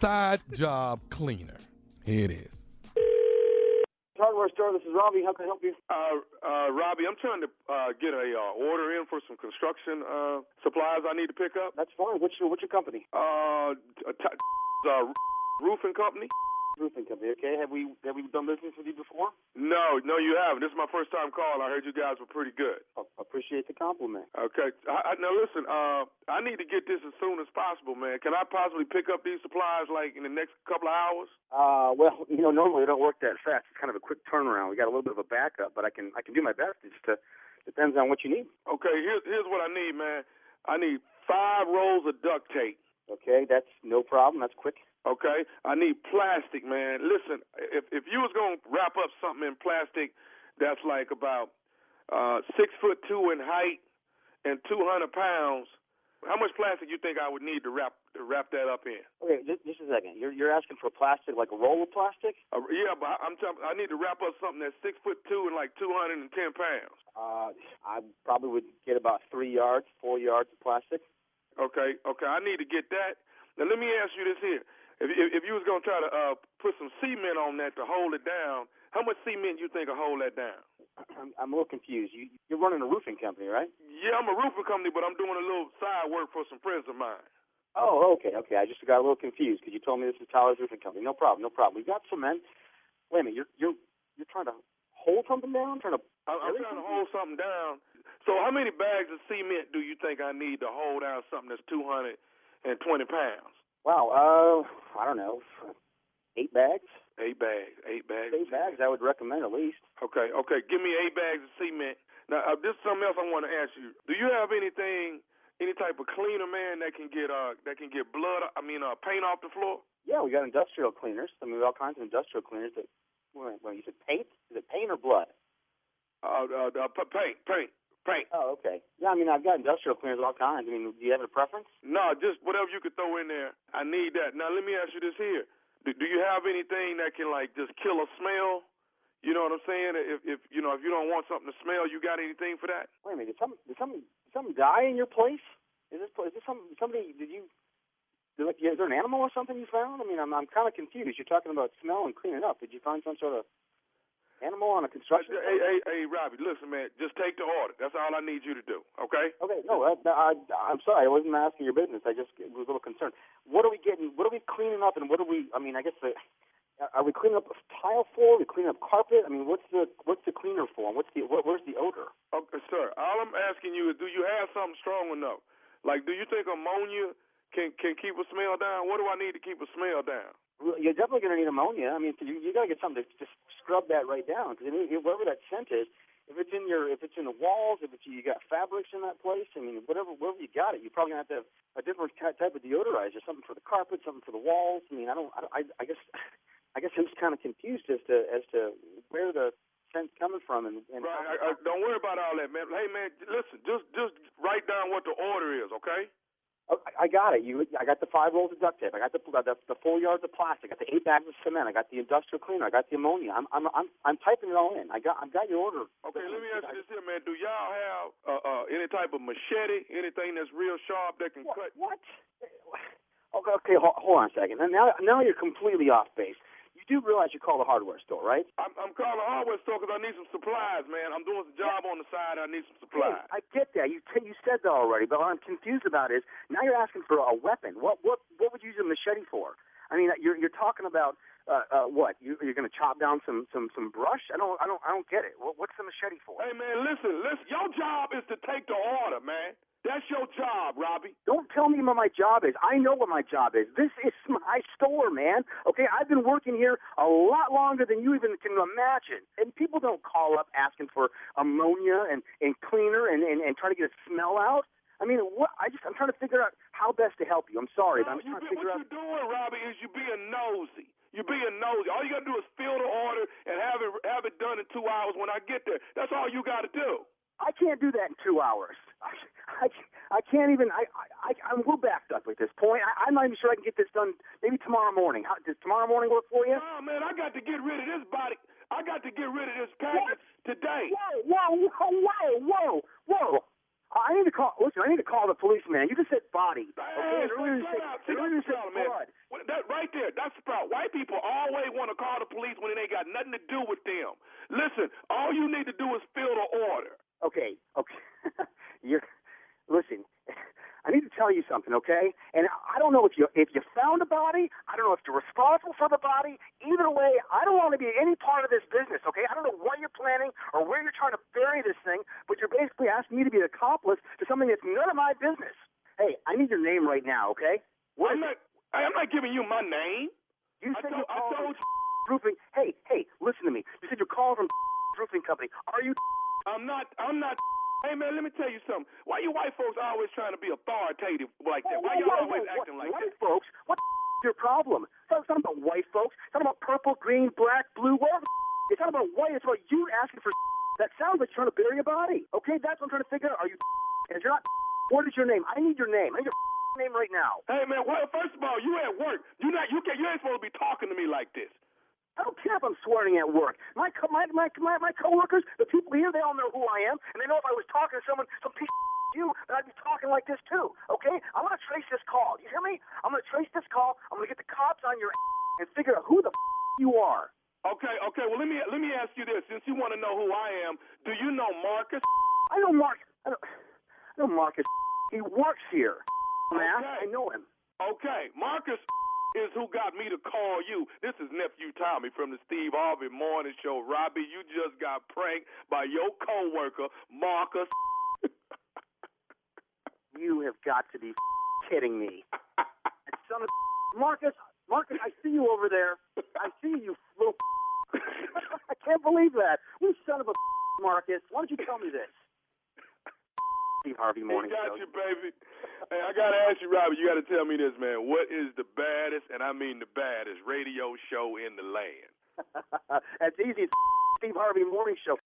Side job cleaner. Here it is. Hardware store, this is Robbie. How can I help you? Robbie, I'm trying to get a order in for some construction supplies I need to pick up. That's fine. What's your company? Roofing company. Roofing company. Okay. Have we done business with you before? No, you haven't. This is my first time calling. I heard you guys were pretty good. Appreciate the compliment. Okay. Now listen. I need to get this as soon as possible, man. Can I possibly pick up these supplies like in the next couple of hours? Well, you know, normally we don't work that fast. It's kind of a quick turnaround. We got a little bit of a backup, but I can do my best. It just depends on what you need. Okay. Here's what I need, man. I need 5 rolls of duct tape. Okay, that's no problem. That's quick. Okay, I need plastic, man. Listen, if you was going to wrap up something in plastic that's like about 6'2" in height and 200 pounds, how much plastic you think I would need to wrap that up in? Okay, just a second. You're asking for plastic, like a roll of plastic? Yeah, but I need to wrap up something that's 6'2" and like 210 pounds. I probably would get about 3 yards, 4 yards of plastic. Okay, I need to get that. Now let me ask you this here. If you was going to try to put some cement on that to hold it down, how much cement you think will hold that down? I'm a little confused. You're running a roofing company, right? Yeah, I'm a roofing company, but I'm doing a little side work for some friends of mine. Oh, okay. I just got a little confused because you told me this is Tyler's Roofing Company. No problem. We've got cement. Wait a minute, you're trying to hold something down? I'm trying to hold something down. So how many bags of cement do you think I need to hold down something that's 220 pounds? Wow, I don't know, 8 bags? 8 bags. 8 bags, I would recommend at least. Okay, give me 8 bags of cement. Now, this is something else I want to ask you. Do you have any type of cleaner, man, that can get paint off the floor? Yeah, we got industrial cleaners. I mean, we have all kinds of industrial cleaners. When you said paint, is it paint or blood? Paint. Oh, okay. Yeah, I mean, I've got industrial cleaners of all kinds. I mean, do you have a preference? No, just whatever you could throw in there. I need that. Now, let me ask you this here. Do you have anything that can, like, just kill a smell? You know what I'm saying? If you don't want something to smell, you got anything for that? Wait a minute. Did something die in your place? Is there an animal or something you found? I mean, I'm kind of confused. You're talking about smell and cleaning up. Did you find some sort of animal on a construction? Hey, Robbie, listen, man, just take the order. That's all I need you to do, okay? Okay, no, I'm sorry. I wasn't asking your business. I just was a little concerned. What are we getting? What are we cleaning up? And what are we, I mean, I guess, are we cleaning up tile floor? Are we cleaning up carpet? I mean, what's the cleaner for? Where's the odor? Okay, sir, all I'm asking you is, do you have something strong enough? Like, do you think ammonia can keep a smell down? What do I need to keep a smell down? You're definitely going to need ammonia. I mean, you got to get something to just scrub that right down. Because I mean, whatever that scent is, if it's in the walls, if it's, you got fabrics in that place, I mean, wherever you got it, you're probably going to have a different type of deodorizer, something for the carpet, something for the walls. I mean, I guess I'm just kind of confused as to where the scent's coming from. And right. Don't worry about all that, man. Hey, man, listen, just write down what the order is, okay? I got it. I got the 5 rolls of duct tape. I got the 4 yards of plastic. I got the 8 bags of cement. I got the industrial cleaner. I got the ammonia. I'm typing it all in. I've got your order. Okay, let me ask you this here, man. Do y'all have any type of machete? Anything that's real sharp that can cut? What? Okay, hold on a second. Now you're completely off base. You do realize you call a hardware store, right? I'm calling a hardware store because I need some supplies, man. I'm doing some job on the side. I need some supplies. Hey, I get that. You said that already. But what I'm confused about is now you're asking for a weapon. What would you use a machete for? I mean, you're talking about what? You're going to chop down some brush? I don't get it. What's the machete for? Hey, man, listen. Your job is to take the order, man. That's your job, Robbie. Don't tell me what my job is. I know what my job is. This is my store, man. Okay, I've been working here a lot longer than you even can imagine. And people don't call up asking for ammonia and cleaner and trying to get a smell out. I mean, I'm trying to figure out how best to help you. I'm sorry, but I'm trying to figure out. What you're doing, Robbie, is you're being nosy. You're being nosy. All you got to do is fill the order and have it done in 2 hours when I get there. That's all you got to do. I can't do that in 2 hours. I can't even. We're backed up at this point. I'm not even sure I can get this done. Maybe tomorrow morning. Does tomorrow morning work for you? No, man. I got to get rid of this body. I got to get rid of this package today. Whoa! I need to call the police, man. You just said body. Okay? That right there, that's the problem. White people always want to call the police when it ain't got nothing to do with them. Listen, all you need to do is fill the order. Okay. Listen, I need to tell you something, okay? And I don't know if you found a body. I don't know if you're responsible for the body. Either way, I don't want to be any part of this business, okay? I don't know what you're planning or where you're trying to bury this thing, but you're basically asking me to be an accomplice to something that's none of my business. Hey, I need your name right now, okay? I'm not giving you my name. You said you called from roofing. Hey, listen to me. You said you called from roofing company. Are you? I'm not. Hey, man, let me tell you something. Why you white folks always trying to be authoritative like that? Why y'all always acting like that? White folks? What the f*** is your problem? It's not about white folks. It's not about purple, green, black, blue, whatever. It's not about white. It's about you asking for that sounds like you're trying to bury a body. Okay, that's what I'm trying to figure out. Are you and if you're not what is your name? I need your name. I need your name right now. Hey, man, well, first of all, you at work. You ain't supposed to be talking to me like this. I don't care if I'm swearing at work. My coworkers, the people here, they all know who I am, and they know if I was talking to someone, some piece of you, then I'd be talking like this too. Okay? I'm gonna trace this call. You hear me? I'm gonna trace this call. I'm gonna get the cops on your ass and figure out who the you are. Okay. Well, let me ask you this. Since you want to know who I am, do you know Marcus? I know Marcus. I know Marcus. He works here. Okay. I know him. Okay, Marcus is who got me to call you. This is Nephew Tommy from the Steve Harvey Morning Show. Robbie, you just got pranked by your coworker, Marcus. You have got to be kidding me. Son of Marcus, I see you over there. I see you, little I can't believe that. You son of a Marcus. Why don't you tell me this? Steve Harvey Morning Show. You, baby. Hey, I got to ask you, Robbie, you got to tell me this, man. What is the baddest, and I mean the baddest, radio show in the land? That's easy. It's Steve Harvey Morning Show.